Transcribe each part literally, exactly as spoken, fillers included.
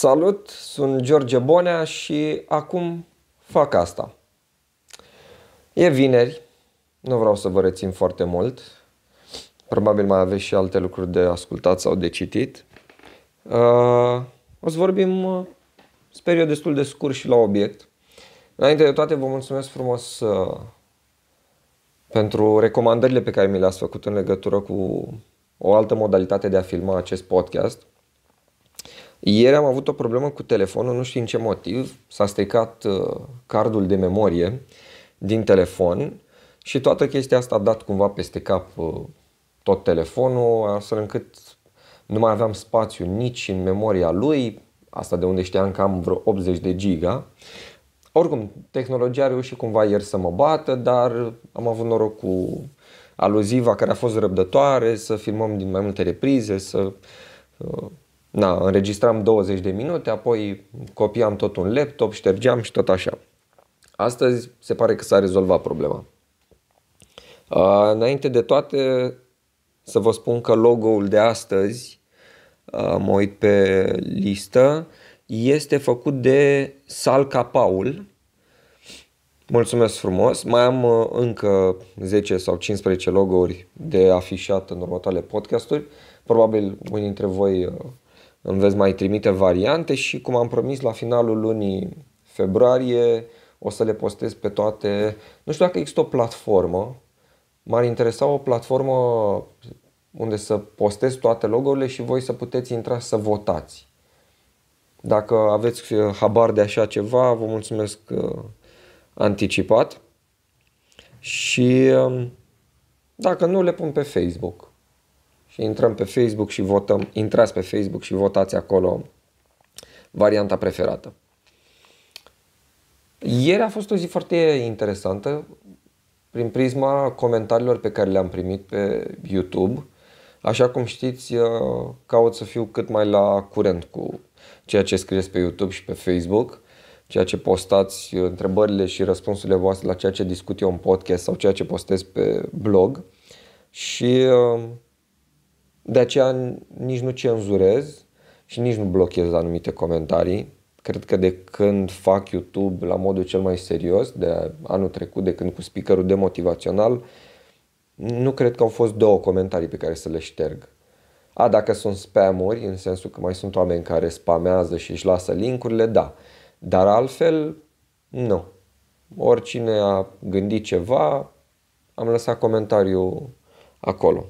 Salut, sunt George Bonea și acum fac asta. E vineri, nu vreau să vă rețin foarte mult. Probabil mai aveți și alte lucruri de ascultat sau de citit. O să vorbim, sper eu, destul de scurt și la obiect. Înainte de toate, vă mulțumesc frumos pentru recomandările pe care mi le-ați făcut în legătură cu o altă modalitate de a filma acest podcast. Ieri am avut o problemă cu telefonul, nu știu în ce motiv, s-a stricat cardul de memorie din telefon și toată chestia asta a dat cumva peste cap tot telefonul, astfel încât nu mai aveam spațiu nici în memoria lui, asta de unde știam că am vreo optzeci de giga. Oricum, tehnologia a reușit cumva ieri să mă bată, dar am avut noroc cu Aluziva, care a fost răbdătoare, să filmăm din mai multe reprize, să... Na, înregistram douăzeci de minute, apoi copiam tot un laptop, ștergeam și tot așa. Astăzi se pare că s-a rezolvat problema. Uh, înainte de toate, să vă spun că logo-ul de astăzi, uh, mă uit pe listă, este făcut de Salca Paul. Mulțumesc frumos! Mai am uh, încă zece sau cincisprezece logo-uri de afișat în următoarele podcasturi. Probabil unii dintre voi... Uh, îmi veți mai trimite variante și, cum am promis, la finalul lunii februarie o să le postez pe toate. Nu știu dacă există o platformă, m-ar interesa o platformă unde să postez toate logo-urile și voi să puteți intra să votați. Dacă aveți habar de așa ceva, vă mulțumesc anticipat și dacă nu, le pun pe Facebook. Și intrăm pe Facebook și votăm, intrați pe Facebook și votați acolo varianta preferată. Ieri a fost o zi foarte interesantă prin prisma comentariilor pe care le-am primit pe YouTube. Așa cum știți, caut să fiu cât mai la curent cu ceea ce scrieți pe YouTube și pe Facebook, ceea ce postați, întrebările și răspunsurile voastre la ceea ce discut eu în podcast sau ceea ce postez pe blog. Și... de aceea nici nu cenzurez și nici nu blochez anumite comentarii. Cred că de când fac YouTube la modul cel mai serios, de anul trecut, de când cu speakerul demotivațional, nu cred că au fost două comentarii pe care să le șterg. A, dacă sunt spamuri, în sensul că mai sunt oameni care spamează și își lasă linkurile, da. Dar altfel, nu. Oricine a gândit ceva, am lăsat comentariul acolo.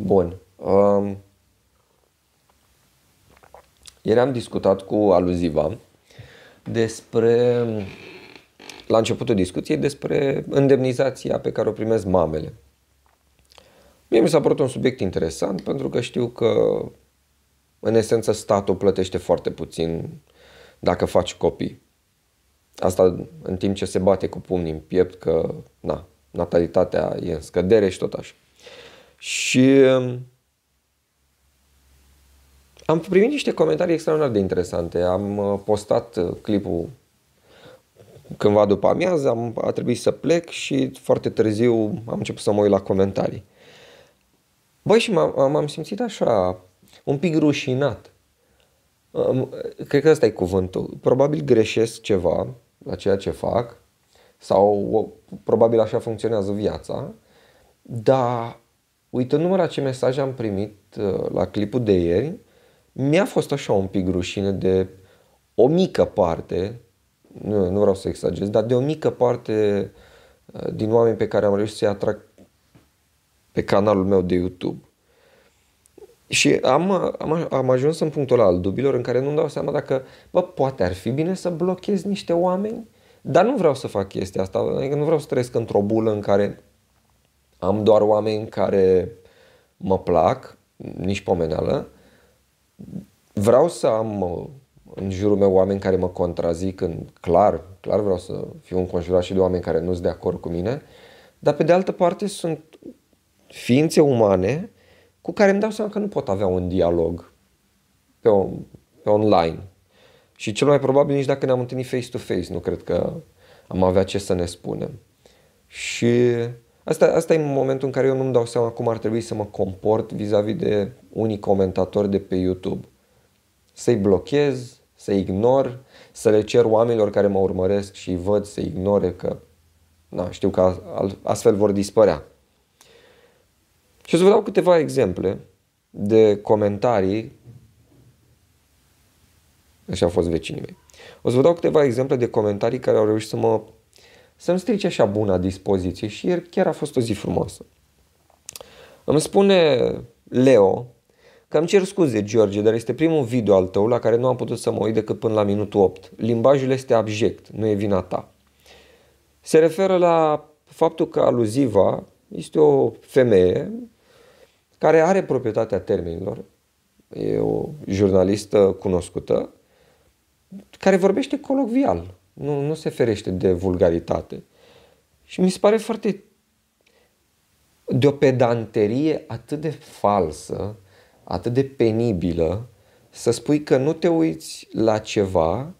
Bun. Um, ieri am discutat cu Aluziva despre, la începutul discuției, despre indemnizația pe care o primesc mamele. Mie mi s-a părut un subiect interesant pentru că știu că, în esență, statul plătește foarte puțin dacă faci copii. Asta în timp ce se bate cu pumnii în piept că, na, natalitatea e în scădere și tot așa. Și am primit niște comentarii extraordinar de interesante. Am postat clipul cândva după amiază, am, a trebuit să plec și foarte târziu am început să mă uit la comentarii. Băi, și m-am, m-am simțit așa, un pic rușinat. Cred că ăsta e cuvântul. Probabil greșesc ceva la ceea ce fac sau probabil așa funcționează viața, dar... uitându-mă la ce mesaj am primit la clipul de ieri, mi-a fost așa un pic rușine de o mică parte, nu, nu vreau să exagerez, dar de o mică parte din oameni pe care am reușit să-i atrag pe canalul meu de YouTube. Și am, am, am ajuns în punctul ăla al dubilor în care nu-mi dau seama dacă, bă, poate ar fi bine să blochez niște oameni, dar nu vreau să fac chestia asta, adică nu vreau să trăiesc într-o bulă în care... am doar oameni care mă plac, nici pomeneală. Vreau să am în jurul meu oameni care mă contrazic, în clar, clar vreau să fiu înconjurat și de oameni care nu sunt de acord cu mine, dar pe de altă parte sunt ființe umane cu care îmi dau seama că nu pot avea un dialog pe, on, pe online. Și cel mai probabil nici dacă ne-am întâlnit face-to-face, nu cred că am avea ce să ne spunem. Și... Asta, asta e momentul în care eu nu-mi dau seama cum ar trebui să mă comport vis-a-vis de unii comentatori de pe YouTube. să-i blochez, să ignor, să le cer oamenilor care mă urmăresc și îi văd să ignore că na, știu că astfel vor dispărea. Și o să vă dau câteva exemple de comentarii. Așa au fost vecinii mei. O să vă dau câteva exemple de comentarii care au reușit să mă, să-mi strice așa buna dispoziție și ieri chiar a fost o zi frumoasă. Îmi spune Leo că îmi cer scuze, George, dar este primul video al tău la care nu am putut să mă uit decât până la minutul opt. Limbajul este abject, nu e vina ta. Se referă la faptul că Aluziva este o femeie care are proprietatea termenilor, e o jurnalistă cunoscută, care vorbește colocvial, nu, nu se ferește de vulgaritate. Și mi se pare foarte de o pedanterie atât de falsă, atât de penibilă, să spui că nu te uiți la ceva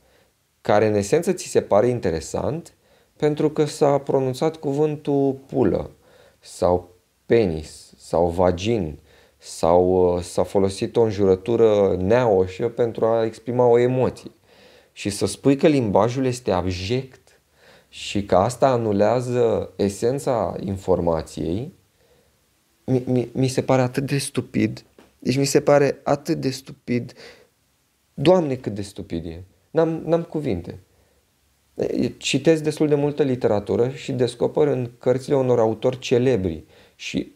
care în esență ți se pare interesant pentru că s-a pronunțat cuvântul pulă sau penis sau vagin sau s-a folosit o înjurătură neaoșă pentru a exprima o emoție. Și să spui că limbajul este abject și că asta anulează esența informației, mi, mi, mi se pare atât de stupid. Deci mi se pare atât de stupid. Doamne, cât de stupid e. N-am, n-am cuvinte. Citesc destul de multă literatură și descoper în cărțile unor autori celebri și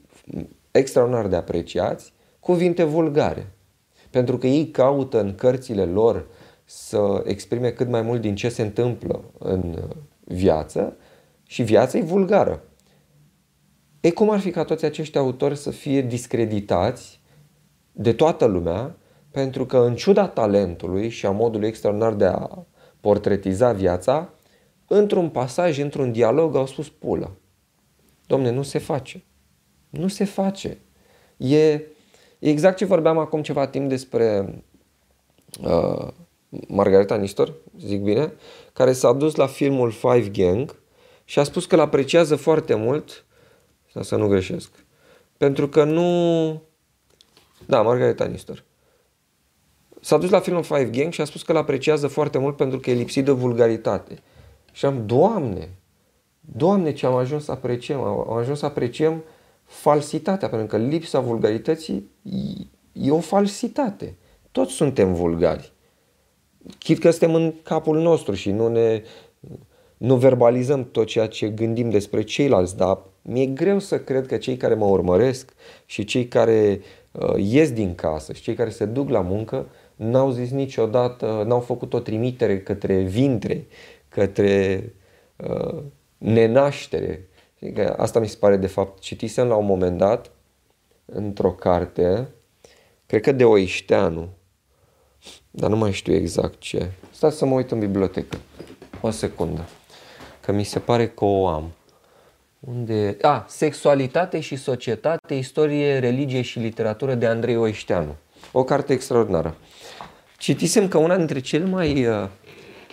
extraordinar de apreciați cuvinte vulgare. Pentru că ei caută în cărțile lor să exprime cât mai mult din ce se întâmplă în viață și viața e vulgară. E cum ar fi ca toți acești autori să fie discreditați de toată lumea pentru că în ciuda talentului și a modului extraordinar de a portretiza viața, într-un pasaj, într-un dialog au spus pulă. Dom'le, nu se face. Nu se face. E exact ce vorbeam acum ceva timp despre uh, Margareta Nistor, zic bine, care s-a dus la filmul Five Gang și a spus că îl apreciază foarte mult, să nu greșesc, pentru că nu... Da, Margareta Nistor. S-a dus la filmul Five Gang și a spus că îl apreciază foarte mult pentru că e lipsit de vulgaritate. Și am, Doamne, Doamne, ce am ajuns să apreciem, am ajuns să apreciem falsitatea, pentru că lipsa vulgarității e o falsitate. Toți suntem vulgari. Chit că suntem în capul nostru și nu ne nu verbalizăm tot ceea ce gândim despre ceilalți, dar mi-e greu să cred că cei care mă urmăresc și cei care uh, ies din casă și cei care se duc la muncă n-au zis niciodată, n-au făcut o trimitere către vintre, către uh, nenaștere. Asta mi se pare de fapt. Citisem la un moment dat într-o carte, cred că de Oișteanu, dar nu mai știu exact ce. Stați să mă uit în bibliotecă. O secundă. Că mi se pare că o am. Unde... A, Sexualitate și societate, istorie, religie și literatură de Andrei Oișteanu. O carte extraordinară. Citisem că una dintre cele mai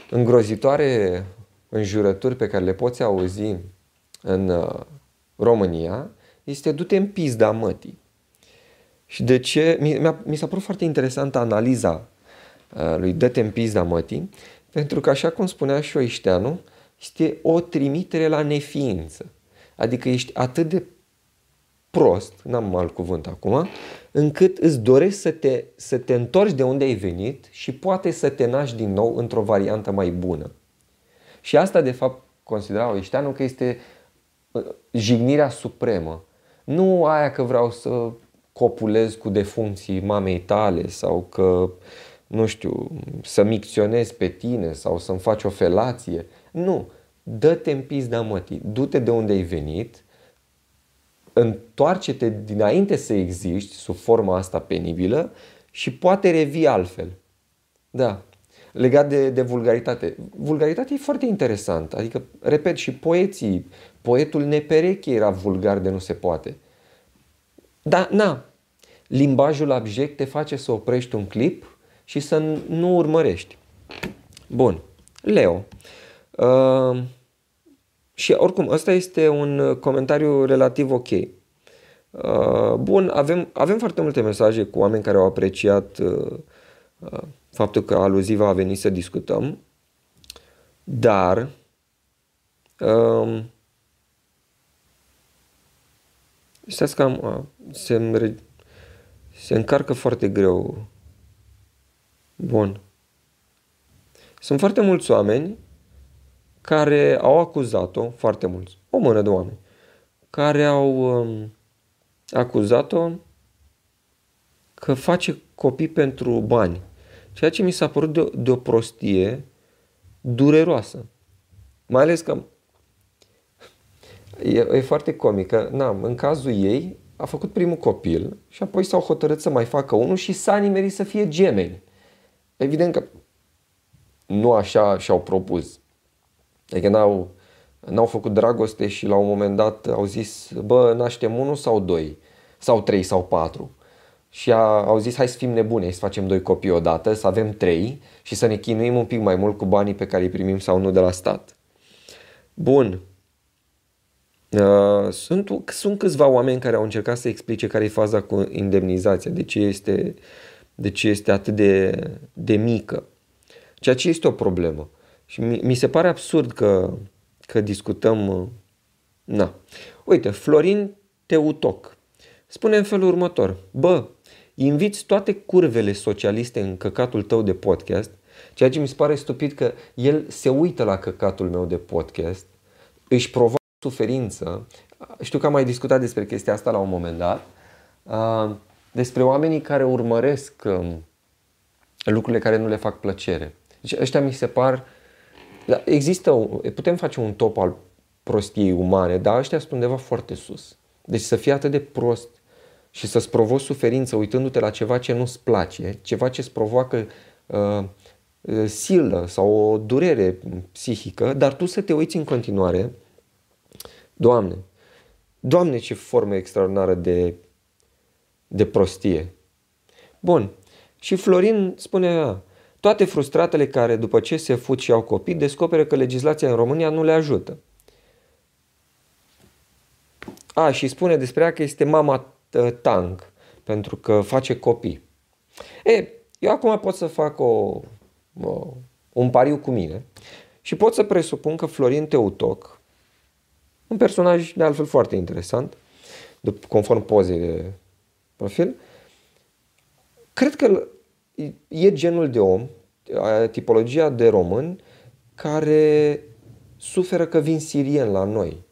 îngrozitoare înjurături pe care le poți auzi în România este du-te în pizda mătii. Și de ce? Mi s-a părut foarte interesantă analiza lui dă-te în pizda mătii, pentru că, așa cum spunea și Oișteanu, este o trimitere la neființă. Adică ești atât de prost, n-am alt cuvânt acum, încât îți dorești să te, să te întorci de unde ai venit și poate să te naști din nou într-o variantă mai bună. Și asta, de fapt, considera Oișteanu că este jignirea supremă. Nu aia că vreau să copulez cu defuncții mamei tale sau că nu știu, să micționezi pe tine sau să-mi faci o felație. Nu. Dă-te în pizda mătii. Du-te de unde ai venit. Întoarce-te dinainte să existi sub forma asta penibilă și poate revii altfel. Da. Legat de, de vulgaritate. Vulgaritatea e foarte interesantă. Adică, repet, și poeții. Poetul Nepereche era vulgar de nu se poate. Dar, na. Limbajul abject te face să oprești un clip și să nu urmărești. Bun. Leo. Uh, și oricum, ăsta este un comentariu relativ ok. Uh, bun, avem, avem foarte multe mesaje cu oameni care au apreciat uh, faptul că Aluziva a venit să discutăm, dar um, știți că am, se, se încarcă foarte greu. Bun. Sunt foarte mulți oameni care au acuzat-o, foarte mulți, o mână de oameni, care au um, acuzat-o că face copii pentru bani. Ceea ce mi s-a părut de, de o prostie dureroasă. Mai ales că e, e foarte comică. Na, în cazul ei a făcut primul copil și apoi s-au hotărât să mai facă unul și s-a nimerit să fie gemeni. Evident că nu așa și-au propus. Adică n-au, n-au făcut dragoste și la un moment dat au zis, bă, naștem unul sau doi, sau trei sau patru. Și a, au zis, hai să fim nebune, hai să facem doi copii odată, să avem trei și să ne chinuim un pic mai mult cu banii pe care îi primim sau nu de la stat. Bun. Sunt, sunt câțiva oameni care au încercat să explice care e faza cu indemnizația, de ce este, de ce este atât de, de mică. Ceea ce este o problemă. Și mi, mi se pare absurd că, că discutăm... Na. Uite, Florin Teutoc spune în felul următor. Bă, inviți toate curvele socialiste în căcatul tău de podcast, ceea ce mi se pare stupid că el se uită la căcatul meu de podcast, își provoacă suferință. Știu că am mai discutat despre chestia asta la un moment dat, despre oamenii care urmăresc lucrurile care nu le fac plăcere. Deci ăștia mi se par... Există, putem face un top al prostiei umane, dar ăștia sunt undeva foarte sus. Deci să fii atât de prost și să-ți provoci suferință uitându-te la ceva ce nu-ți place, ceva ce-ți provoacă uh, silă sau o durere psihică, dar tu să te uiți în continuare. Doamne, Doamne, ce formă extraordinară de, de prostie. Bun. Și Florin spune, toate frustratele care după ce se fut și au copii descoperă că legislația în România nu le ajută. A, și spune despre ea că este mama tank, pentru că face copii. E, eu acum pot să fac o, o, un pariu cu mine și pot să presupun că Florin Teutoc, un personaj de altfel foarte interesant, conform pozei de profil, cred că e genul de om, tipologia de român, care suferă că vin sirieni la noi.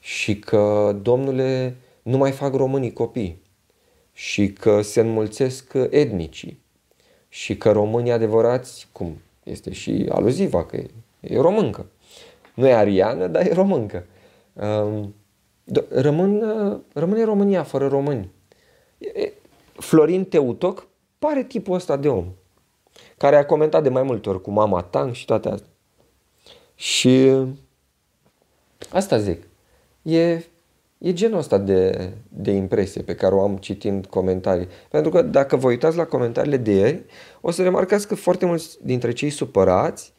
Și că, domnule, nu mai fac românii copii. Și că se înmulțesc etnicii. Și că românii adevărați, cum este și Aluziva, că e, e româncă. Nu e ariană, dar e româncă. Rămân, rămâne România fără români. Florin Teutoc pare tipul ăsta de om, care a comentat de mai multe ori cu mama tang și toate astea. Și asta zic. E, e genul ăsta de, de impresie pe care o am citind comentarii. Pentru că dacă vă uitați la comentariile de ieri, o să remarcați că foarte mulți dintre cei supărați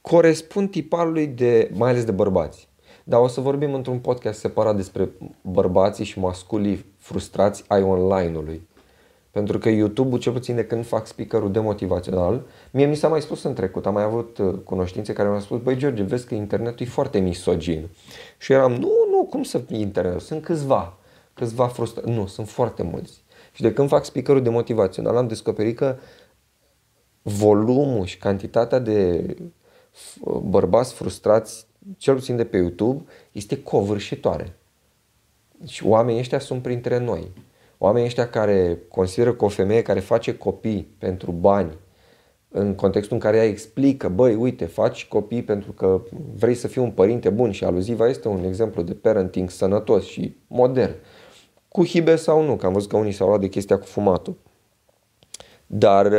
corespund tiparului de, mai ales de bărbați. Dar o să vorbim într-un podcast separat despre bărbații și masculii frustrați ai online-ului. Pentru că YouTube-ul, cel puțin de când fac speaker-ul demotivațional, mie mi s-a mai spus în trecut, am mai avut cunoștințe care mi-au spus, băi George, vezi că internetul e foarte misogin. Și eram, nu, nu, cum să fie internetul? Sunt câțiva, câțiva frustrați. Nu, sunt foarte mulți. Și de când fac speaker-ul demotivațional am descoperit că volumul și cantitatea de bărbați frustrați, cel puțin de pe YouTube, este covârșitoare. Și oamenii ăștia sunt printre noi. Oamenii ăștia care consideră că o femeie care face copii pentru bani, în contextul în care ea explică, băi, uite, faci copii pentru că vrei să fii un părinte bun, și Aluziva este un exemplu de parenting sănătos și modern. Cu hibe sau nu, că am văzut că unii s-au luat de chestia cu fumatul. Dar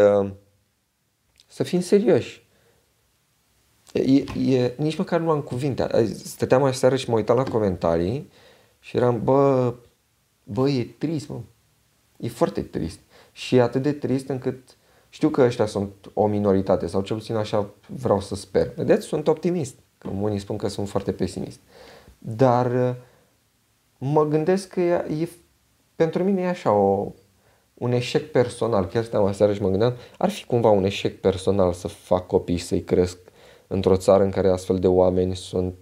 să fim serioși. E, e, nici măcar nu am cuvinte. Stăteam aseară și mă uitam la comentarii și eram, bă... Bă, e trist, mă. E foarte trist. Și e atât de trist încât știu că ăștia sunt o minoritate, sau cel puțin așa vreau să sper. Vedeți? Sunt optimist. Că unii spun că sunt foarte pesimist. Dar mă gândesc că e, e, pentru mine e așa o, un eșec personal. Chiar stăteam aseară și mă gândeam, ar fi cumva un eșec personal să fac copii și să-i cresc într-o țară în care astfel de oameni sunt,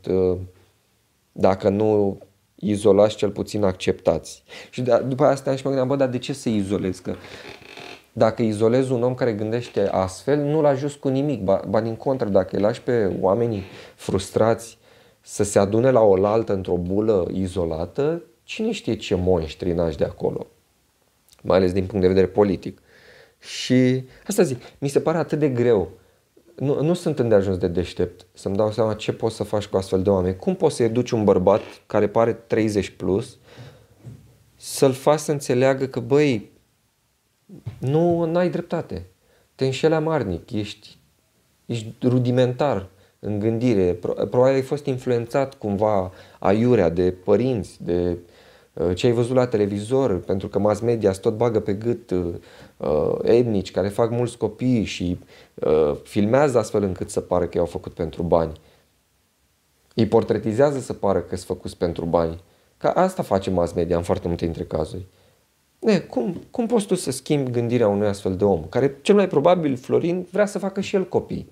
dacă nu izolați, cel puțin acceptați. Și de, după aia stăteam și mă gândeam, bă, dar de ce să izolezi? Că dacă izolezi un om care gândește astfel, nu-l ajuți cu nimic. Ba, ba din contră, dacă îi lași pe oamenii frustrați să se adune la oaltă într-o bulă izolată, cine știe ce monștri nași de acolo, mai ales din punct de vedere politic. Și asta zic, mi se pare atât de greu. Nu, nu sunt îndeajuns de deștept să-mi dau seama ce poți să faci cu astfel de oameni. Cum poți să educi un bărbat care pare treizeci plus să-l faci să înțeleagă că, băi, nu, n-ai dreptate, te înșeli amarnic, ești, ești rudimentar în gândire, probabil ai fost influențat cumva aiurea de părinți, de ce ai văzut la televizor, pentru că mass media tot bagă pe gât uh, etnici care fac mulți copii și uh, filmează astfel încât să pară că i-au făcut pentru bani. Îi portretizează să pară că sunt făcuți pentru bani. Că asta face mass media în foarte multe dintre cazuri. Ne, cum, cum poți tu să schimbi gândirea unui astfel de om, care cel mai probabil, Florin, vrea să facă și el copii.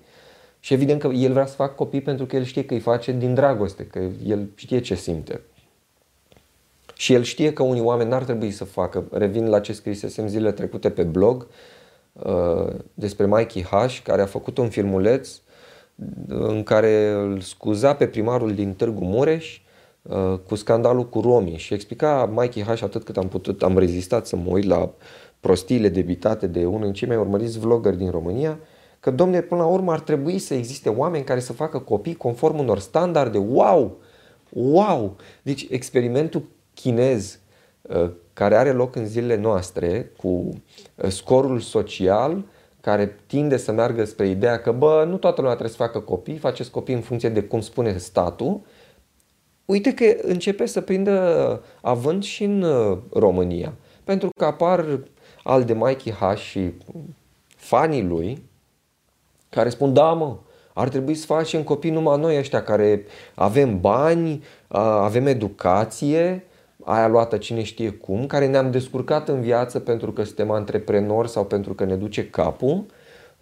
Și evident că el vrea să facă copii pentru că el știe că îi face din dragoste, că el știe ce simte. Și el știe că unii oameni n-ar trebui să facă. Revin la ce scrisesem zilele trecute pe blog uh, despre Mikey H, care a făcut un filmuleț în care îl scuza pe primarul din Târgu Mureș uh, cu scandalul cu romii. Și explica Mikey H, atât cât am putut, am rezistat să mă uit la prostiile debitate de unul din cei mai urmăriți vloggeri din România, că, domne, până la urmă ar trebui să existe oameni care să facă copii conform unor standarde. Wow! Wow! Deci experimentul chinez care are loc în zilele noastre cu scorul social care tinde să meargă spre ideea că, bă, nu toată lumea trebuie să facă copii, faceți copii în funcție de cum spune statul, uite că începe să prindă avânt și în România. Pentru că apar al de Mikey H și fanii lui care spun, da, mă, ar trebui să facem copii numai noi ăștia care avem bani, avem educație, aia luată cine știe cum, care ne-am descurcat în viață pentru că suntem antreprenori sau pentru că ne duce capul,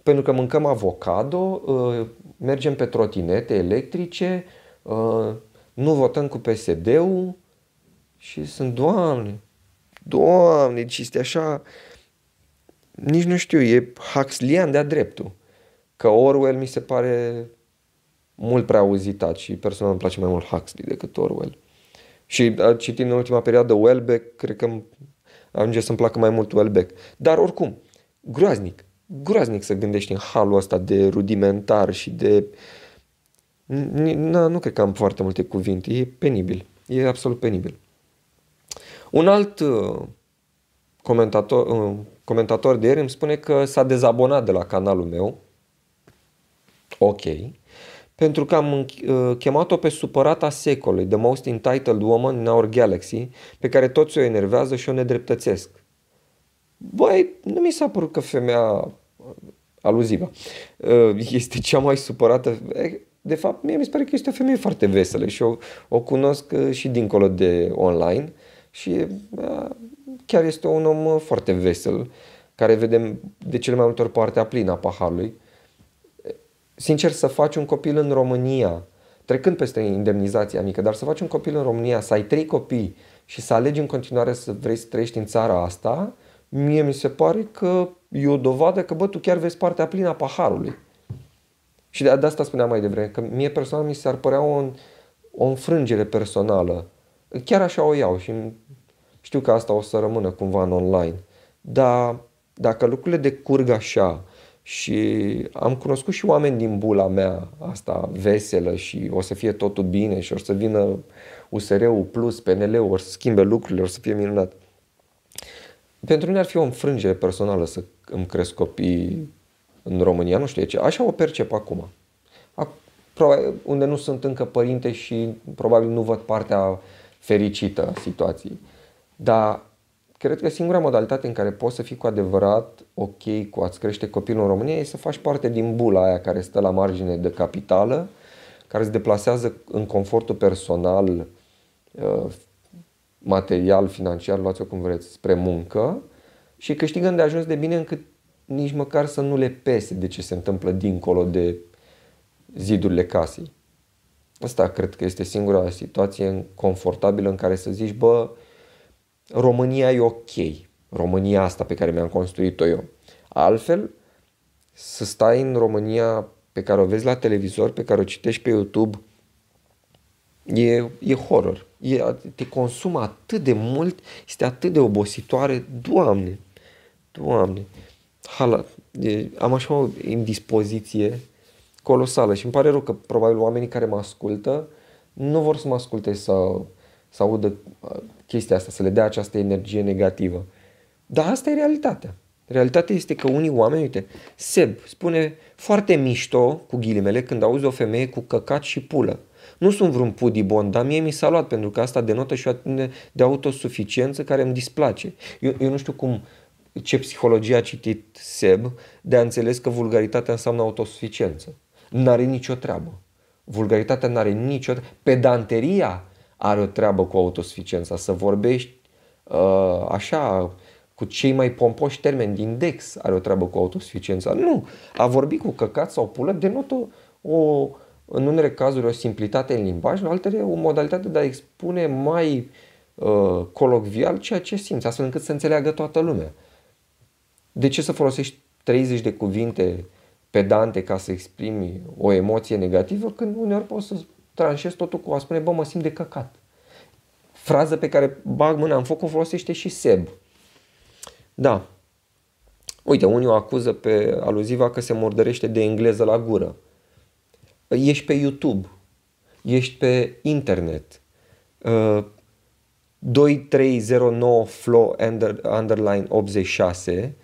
pentru că mâncăm avocado, mergem pe trotinete electrice, nu votăm cu P S D-ul și sunt, Doamne, Doamne, și este așa, nici nu știu, e huxleyan de-a dreptul. Că Orwell mi se pare mult prea auzitat și personal îmi place mai mult Huxley decât Orwell. Și citind în ultima perioadă Welbeck, cred că ajunge să-mi placă mai mult Welbeck. Dar oricum, groaznic, groaznic să gândești în halul ăsta de rudimentar și de... Nu cred că am foarte multe cuvinte, e penibil, e absolut penibil. Un alt comentator de ieri îmi spune că s-a dezabonat de la canalul meu. Ok, pentru că am chemat-o pe supărata secolului, the most entitled woman in our galaxy, pe care toți o enervează și o nedreptățesc. Băi, nu mi s-a părut că femeia Aluziva este cea mai supărată. De fapt, mie mi se pare că este o femeie foarte veselă și o, o cunosc și dincolo de online și chiar este un om foarte vesel, care vedem de cele mai multe ori partea plină a paharului. Sincer, să faci un copil în România, trecând peste indemnizația mică, dar să faci un copil în România, să ai trei copii și să alegi în continuare să vrei să trăiești în țara asta, mie mi se pare că e o dovadă că, bă, tu chiar vezi partea plină a paharului. Și de asta spuneam mai devreme, că mie personal mi s-ar părea o, o înfrângere personală. Chiar așa o iau și știu că asta o să rămână cumva în online. Dar dacă lucrurile decurg așa, și am cunoscut și oameni din bula mea asta veselă și o să fie totul bine și o să vină U S R-ul plus, P N L-ul, o să schimbe lucrurile, o să fie minunat. Pentru mine ar fi o înfrângere personală să îmi cresc copii în România, nu știu ce. Așa o percep acum. Probabil, unde nu sunt încă părinte și probabil nu văd partea fericită a situației. Dar cred că singura modalitate în care poți să fii cu adevărat ok cu a-ți crește copilul în România e să faci parte din bula aia care stă la margine de capitală, care se deplasează în confortul personal, material, financiar, luați-o cum vreți, spre muncă și câștigă de ajuns de bine încât nici măcar să nu le pese de ce se întâmplă dincolo de zidurile casei. Asta cred că este singura situație confortabilă în care să zici, bă, România e ok, România asta pe care mi-am construit-o eu. Altfel, să stai în România pe care o vezi la televizor, pe care o citești pe YouTube, e, e horror. E, te consumă atât de mult, este atât de obositoare. Doamne, Doamne, hala, e, am așa o indispoziție colosală și îmi pare rău că probabil oamenii care mă ascultă nu vor să mă asculte să, să audă chestia asta, să le dea această energie negativă. Dar asta e realitatea. Realitatea este că unii oameni, uite, Seb spune foarte mișto, cu ghilimele, când auzi o femeie cu căcat și pulă. Nu sunt vreun pudibon, dar mie mi s-a luat pentru că asta denotă și o atitudine de autosuficiență care îmi displace. Eu, eu nu știu cum, ce psihologie a citit Seb de a înțeles că vulgaritatea înseamnă autosuficiență. N-are nicio treabă. Vulgaritatea n-are nicio treabă. Pedanteria are o treabă cu autosuficiența. Să vorbești uh, așa, cu cei mai pompoși termeni din Dex are o treabă cu autosuficiența. Nu. A vorbi cu căcat sau pulă denotă o, în unele cazuri o simplitate în limbaj, în altele o modalitate de a expune mai uh, colocvial ceea ce simți, astfel încât să înțeleagă toată lumea. De ce să folosești treizeci de cuvinte pedante ca să exprimi o emoție negativă când uneori poți să tranșezi totul cu a spune, bă, mă simt de căcat. Frază pe care bag mâna în foc o folosește și Seb. Da. Uite, unii o acuză pe Aluziva că se murdărește de engleză la gură. Ești pe YouTube, ești pe internet. Uh, douăzeci și trei zero nouă Flow underline optzeci și șase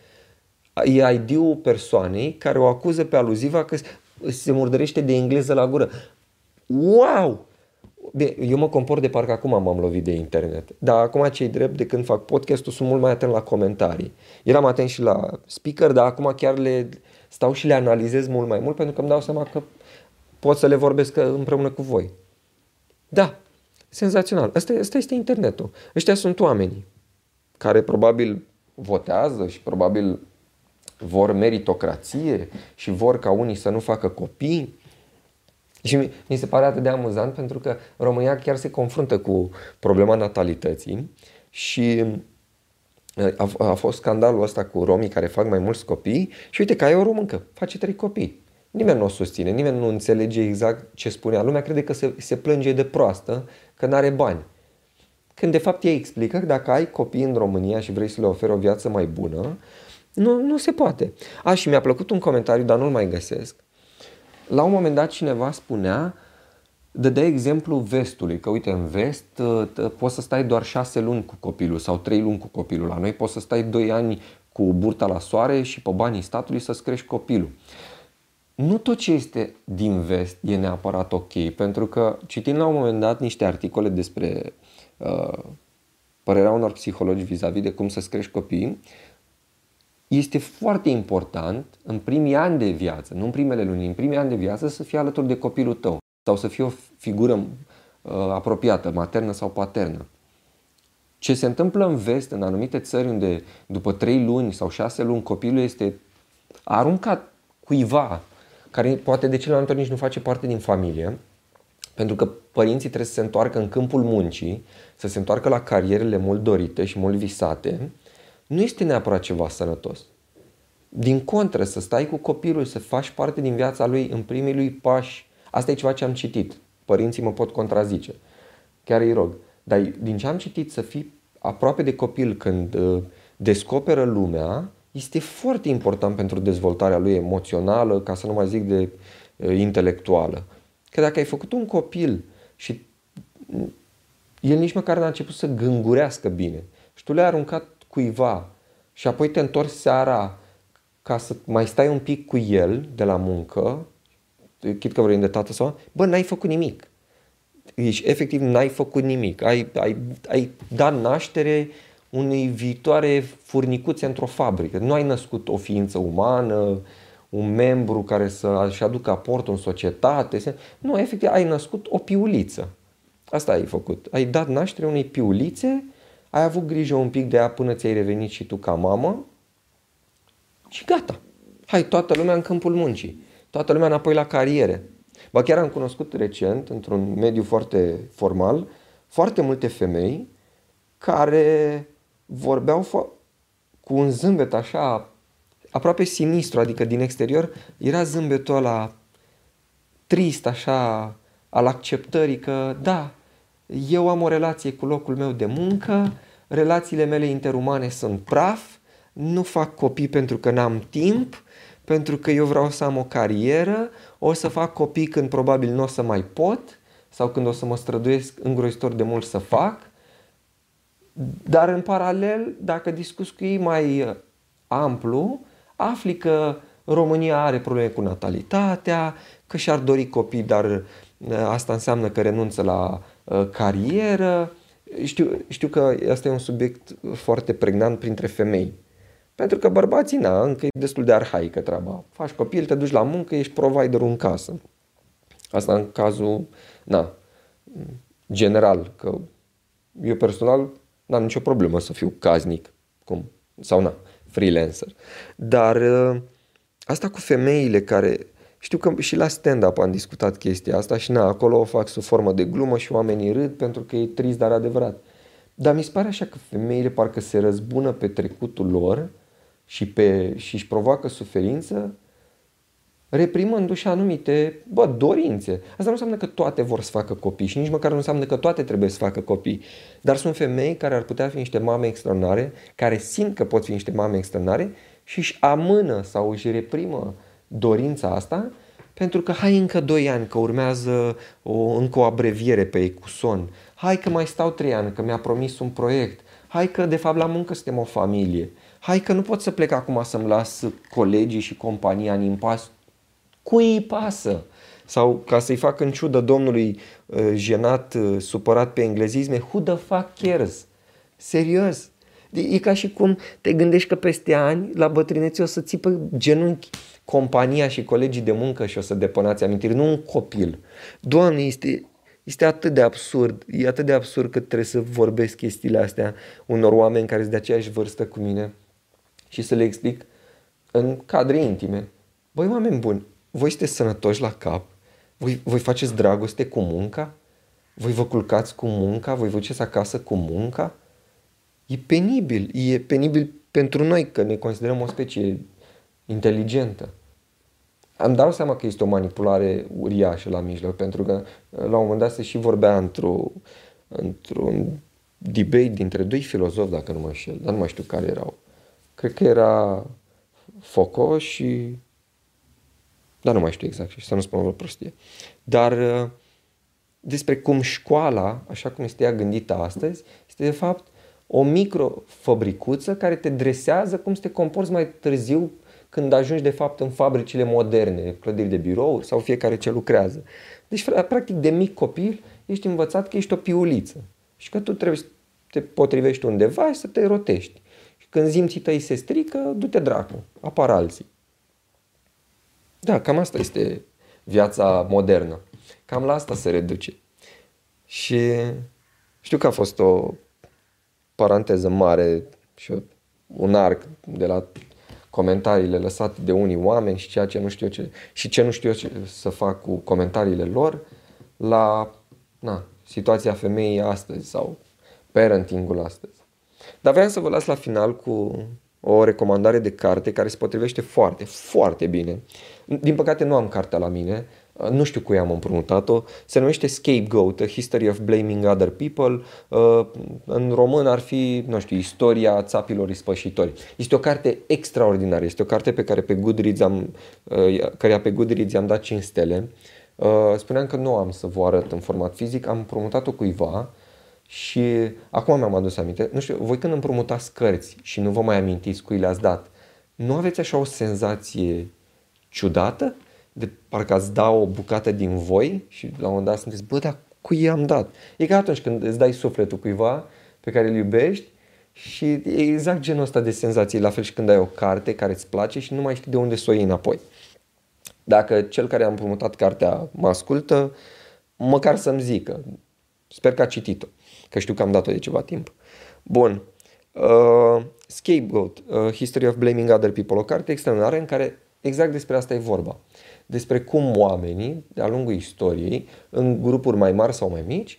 e I D-ul persoanei care o acuză pe Aluziva că se murdărește de engleză la gură. Wow! Eu mă compor de parcă acum m-am lovit de internet. Dar acum ce-i drept, de când fac podcastul, sunt mult mai atent la comentarii. Eram atent și la speaker, dar acum chiar le stau și le analizez mult mai mult pentru că îmi dau seama că pot să le vorbesc împreună cu voi. Da, senzațional. Asta, asta este internetul. Ăștia sunt oamenii care probabil votează și probabil vor meritocrație și vor ca unii să nu facă copii. Și mi se pare atât de amuzant pentru că România chiar se confruntă cu problema natalității și a, a fost scandalul ăsta cu romii care fac mai mulți copii și uite că ai o româncă, face trei copii. Nimeni nu o susține, nimeni nu înțelege exact ce spunea. Lumea crede că se, se plânge de proastă, că n-are bani. Când de fapt ei explică că dacă ai copii în România și vrei să le oferi o viață mai bună, nu, nu se poate. A, și mi-a plăcut un comentariu, dar nu-l mai găsesc. La un moment dat cineva spunea, dădea exemplu vestului, că uite, în vest poți să stai doar șase luni cu copilul sau trei luni cu copilul. La noi poți să stai doi ani cu burta la soare și pe banii statului să-ți crești copilul. Nu tot ce este din vest e neapărat ok, pentru că citind la un moment dat niște articole despre uh, părerea unor psihologi vis-a-vis de cum să-ți crești copiii, este foarte important în primii ani de viață, nu în primele luni, în primii ani de viață să fii alături de copilul tău sau să fii o figură uh, apropiată, maternă sau paternă. Ce se întâmplă în vest, în anumite țări unde după trei luni sau șase luni copilul este aruncat cuiva care poate de celălalt nici nu face parte din familie, pentru că părinții trebuie să se întoarcă în câmpul muncii, să se întoarcă la carierele mult dorite și mult visate, nu este neapărat ceva sănătos. Din contră, să stai cu copilul, să faci parte din viața lui în primii lui pași, asta e ceva ce am citit. Părinții mă pot contrazice, chiar îi rog. Dar din ce am citit, să fii aproape de copil când uh, descoperă lumea, este foarte important pentru dezvoltarea lui emoțională, ca să nu mai zic de uh, intelectuală. Că dacă ai făcut un copil și el nici măcar n-a început să gângurească bine și tu le-ai aruncat cuiva și apoi te întorci seara ca să mai stai un pic cu el de la muncă, chit că vorbim de tată sau, bă, n-ai făcut nimic. Deci, efectiv, n-ai făcut nimic. Ai, ai, ai dat naștere unei viitoare furnicuțe într-o fabrică. Nu ai născut o ființă umană, un membru care să-și aducă aportul în societate. Nu, efectiv, ai născut o piuliță. Asta ai făcut. Ai dat naștere unei piulițe ai avut grijă un pic de ea până ți-ai revenit și tu ca mamă și gata. Hai, toată lumea în câmpul muncii, toată lumea înapoi la cariere. Ba chiar am cunoscut recent, într-un mediu foarte formal, foarte multe femei care vorbeau cu un zâmbet așa aproape sinistru, adică din exterior era zâmbetul ăla trist așa al acceptării că da, eu am o relație cu locul meu de muncă, relațiile mele interumane sunt praf, nu fac copii pentru că n-am timp, pentru că eu vreau să am o carieră, o să fac copii când probabil nu o să mai pot sau când o să mă străduiesc îngrozitor de mult să fac. Dar în paralel, dacă discuți cu ei mai amplu, afli că România are probleme cu natalitatea, că și-ar dori copii, dar asta înseamnă că renunță la uh, carieră. Știu, știu că asta e un subiect foarte pregnant printre femei. Pentru că bărbații, na, încă e destul de arhaică treaba. Faci copil, te duci la muncă, ești providerul în casă. Asta în cazul, na, general, că eu personal n-am nicio problemă să fiu caznic, cum, sau na, freelancer. Dar asta cu femeile care, știu că și la stand-up am discutat chestia asta și na, acolo o fac sub formă de glumă și oamenii râd pentru că e trist, dar adevărat. Dar mi se pare așa că femeile parcă se răzbună pe trecutul lor și pe, și își provoacă suferință reprimându-și anumite, bă, dorințe. Asta nu înseamnă că toate vor să facă copii și nici măcar nu înseamnă că toate trebuie să facă copii. Dar sunt femei care ar putea fi niște mame extraordinare, care simt că pot fi niște mame extraordinare și își amână sau își reprimă dorința asta pentru că hai încă doi ani, că urmează o, încă o abreviere pe Ecuson. Hai că mai stau trei ani, că mi-a promis un proiect. Hai că de fapt la muncă suntem o familie. Hai că nu pot să plec acum să-mi las colegii și compania în impas. Cui îi pasă? Sau ca să-i fac în ciudă domnului jenat, supărat pe englezisme, who the fuck cares? Serios? E ca și cum te gândești că peste ani la bătrânețe o să țipă genunchi compania și colegii de muncă și o să depănați amintiri, nu un copil. Doamne, este, este atât de absurd, e atât de absurd că trebuie să vorbesc chestiile astea unor oameni care sunt de aceeași vârstă cu mine și să le explic în cadre intime. Băi, oameni buni, voi sunteți sănătoși la cap? Voi, voi faceți dragoste cu munca? Voi vă culcați cu munca? Voi vă duceți acasă cu munca? E penibil, e penibil pentru noi că ne considerăm o specie inteligentă. Îmi dau seama că este o manipulare uriașă la mijloc, pentru că la un moment dat se și vorbea într-un într-un debate dintre doi filozofi, dacă nu mă înșel, dar nu mai știu care erau. Cred că era Foucault și... dar nu mai știu exact și să nu spun o prostie. Dar despre cum școala, așa cum este ea gândită astăzi, este de fapt o microfabricuță care te dresează cum să te comporți mai târziu când ajungi de fapt în fabricile moderne, clădiri de birouri sau fiecare ce lucrează. Deci practic de mic copil ești învățat că ești o piuliță și că tu trebuie să te potrivești undeva și să te rotești. Și când zimții tăi se strică, du-te dracu, apar alții. Da, cam asta este viața modernă. Cam la asta se reduce. Și știu că a fost o paranteză mare și un arc de la comentariile lăsate de unii oameni și ceea ce nu știu ce, și ce nu știu eu ce să fac cu comentariile lor la na, situația femeii astăzi sau parenting-ul astăzi. Dar vreau să vă las la final cu o recomandare de carte care se potrivește foarte, foarte bine. Din păcate nu am cartea la mine, nu știu cui am împrumutat-o. Se numește Scapegoat, A History of Blaming Other People. În român ar fi, nu știu, istoria țapilor ispășitori. Este o carte extraordinară, este o carte pe care pe Goodreads am, care pe Goodreads i-am dat cinci stele. Spuneam că nu am să vă arăt în format fizic, am împrumutat-o cuiva. Și acum mi-am adus aminte, nu știu, voi când împrumutați cărți și nu vă mai amintiți cui le-ați dat, nu aveți așa o senzație ciudată? De parcă ați da o bucată din voi și la un moment dat sunteți, bă, dar cui i-am dat? E ca atunci când îți dai sufletul cuiva pe care îl iubești și e exact genul ăsta de senzații, la fel și când ai o carte care îți place și nu mai știi de unde să o iei înapoi. Dacă cel care a împrumutat cartea mă ascultă, măcar să-mi zică. Sper că a citit-o, că știu că am dat-o de ceva timp. Bun. Uh, Scapegoat, uh, History of Blaming Other People, o carte extraordinară în care exact despre asta e vorba. Despre cum oamenii, de-a lungul istoriei, în grupuri mai mari sau mai mici,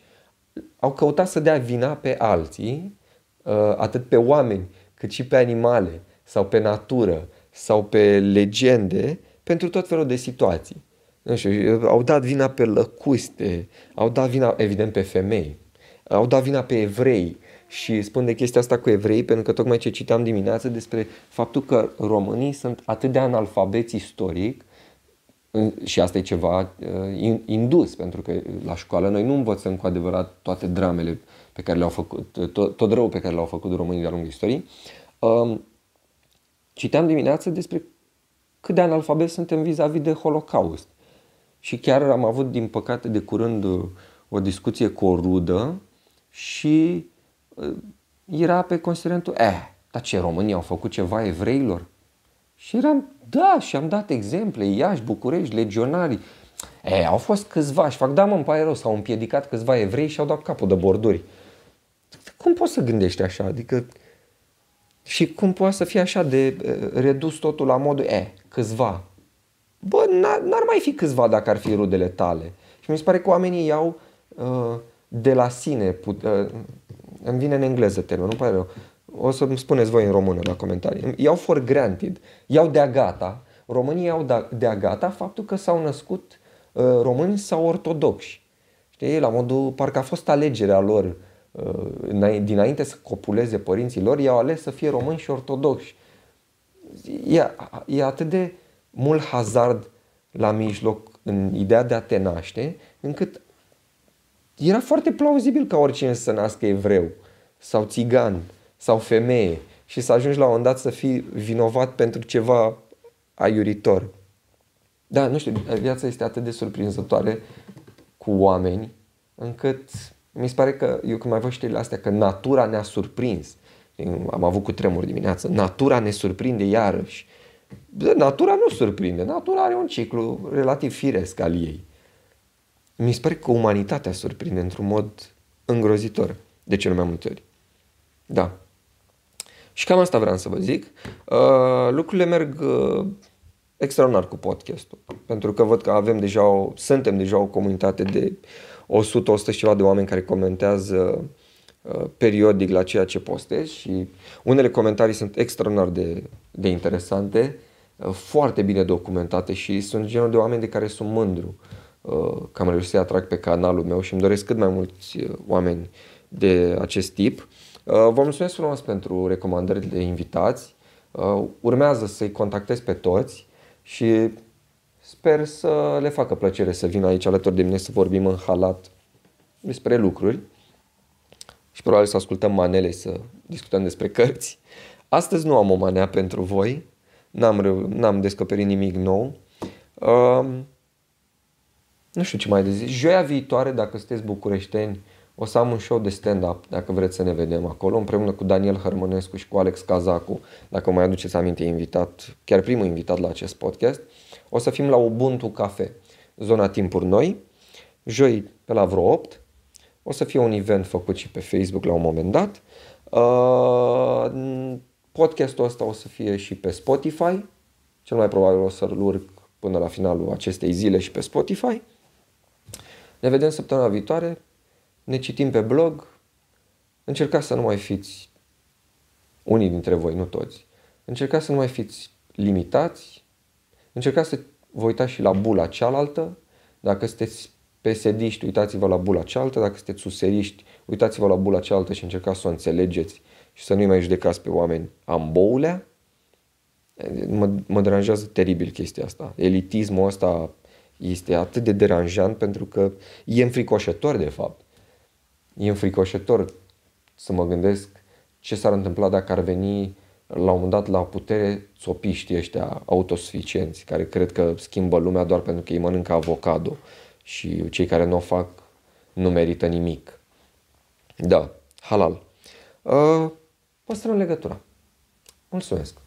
au căutat să dea vina pe alții, uh, atât pe oameni, cât și pe animale, sau pe natură, sau pe legende, pentru tot felul de situații. Nu știu, au dat vina pe lăcuste, au dat vina, evident, pe femei, au dat vina pe evrei. Și spun de chestia asta cu evrei pentru că tocmai ce citeam dimineață despre faptul că românii sunt atât de analfabeți istoric, și asta e ceva indus, pentru că la școală noi nu învățăm cu adevărat toate dramele pe care le-au făcut, tot, tot rău pe care le-au făcut românii de-a lungul istoriei. Citeam dimineață despre cât de analfabet suntem vis-a-vis de Holocaust. Și chiar am avut, din păcate, de curând o discuție cu o rudă și era pe considerentul, eh, dar ce, românii au făcut ceva evreilor? Și eram, da, și am dat exemple, Iași, București, legionari, eh, au fost câțiva, și fac, da mă, îmi pare rău, s-au împiedicat câțiva evrei și au dat capul de borduri. Cum poți să gândești așa? Adică, și cum poate să fie așa de redus totul la modul, eh, câțiva? Bă, n-ar mai fi câțiva dacă ar fi rudele tale. Și mi se pare că oamenii iau uh, de la sine, put, uh, îmi vine în engleză termenul, nu-mi pare rău. O să-mi spuneți voi în română la comentarii. Iau for granted, iau de-a gata, românii iau de-a gata faptul că s-au născut uh, români sau ortodoxi. Știi, la modul, parcă a fost alegerea lor uh, dinainte să copuleze părinții lor, i-au ales să fie români și ortodoxi. E, e atât de mult hazard la mijloc în ideea de a te naște, încât era foarte plauzibil ca oricine să nască evreu sau țigan sau femeie și să ajungi la un moment dat să fii vinovat pentru ceva aiuritor. Da, nu știu, viața este atât de surprinzătoare cu oameni, încât mi se pare că, eu când mai văd știrile astea, că natura ne-a surprins. Am avut cu tremur dimineață. Natura ne surprinde iarăși. Natura nu surprinde, natura are un ciclu relativ firesc al ei. Mi se pare că umanitatea surprinde într-un mod îngrozitor, de cel mai multe ori. Da. Și cam asta vreau să vă zic. Uh, lucrurile merg uh, extraordinar cu podcastul, pentru că văd că avem deja o, suntem deja o comunitate de o sută o sută și ceva de oameni care comentează uh, periodic la ceea ce postez și unele comentarii sunt extraordinar de, de interesante, uh, foarte bine documentate și sunt genul de oameni de care sunt mândru. Că am reușit să-i atrag pe canalul meu și îmi doresc cât mai mulți oameni de acest tip. Vă mulțumesc frumos pentru recomandările de invitați. Urmează să-i contactez pe toți și sper să le facă plăcere să vină aici alături de mine să vorbim în halat despre lucruri și probabil să ascultăm manele, să discutăm despre cărți. Astăzi nu am o manea pentru voi, n-am, n-am descoperit nimic nou. Nu știu ce mai de zis. Joia viitoare, dacă sunteți bucureșteni, o să am un show de stand-up, dacă vreți să ne vedem acolo, împreună cu Daniel Hărmănescu și cu Alex Cazacu, dacă mai aduceți aminte, invitat, chiar primul invitat la acest podcast. O să fim la Ubuntu Cafe, zona Timpuri Noi, joi pe la vreo opt. O să fie un event făcut și pe Facebook la un moment dat. Podcastul ăsta o să fie și pe Spotify. Cel mai probabil o să-l urc până la finalul acestei zile și pe Spotify. Ne vedem săptămâna viitoare, ne citim pe blog, încercați să nu mai fiți, unii dintre voi, nu toți, încercați să nu mai fiți limitați, încercați să vă uitați și la bula cealaltă, dacă sunteți pesediști, uitați-vă la bula cealaltă, dacă sunteți useriști, uitați-vă la bula cealaltă și încercați să o înțelegeți și să nu-i mai judecați pe oameni amboulea. Mă, mă deranjează teribil chestia asta. Elitismul ăsta este atât de deranjant pentru că e înfricoșător, de fapt. E înfricoșător să mă gândesc ce s-ar întâmpla dacă ar veni la un moment dat la putere țopiștii ăștia autosuficienți, care cred că schimbă lumea doar pentru că ei mănâncă avocado și cei care nu o fac nu merită nimic. Da, halal. Uh, păstrăm legătura. Mulțumesc!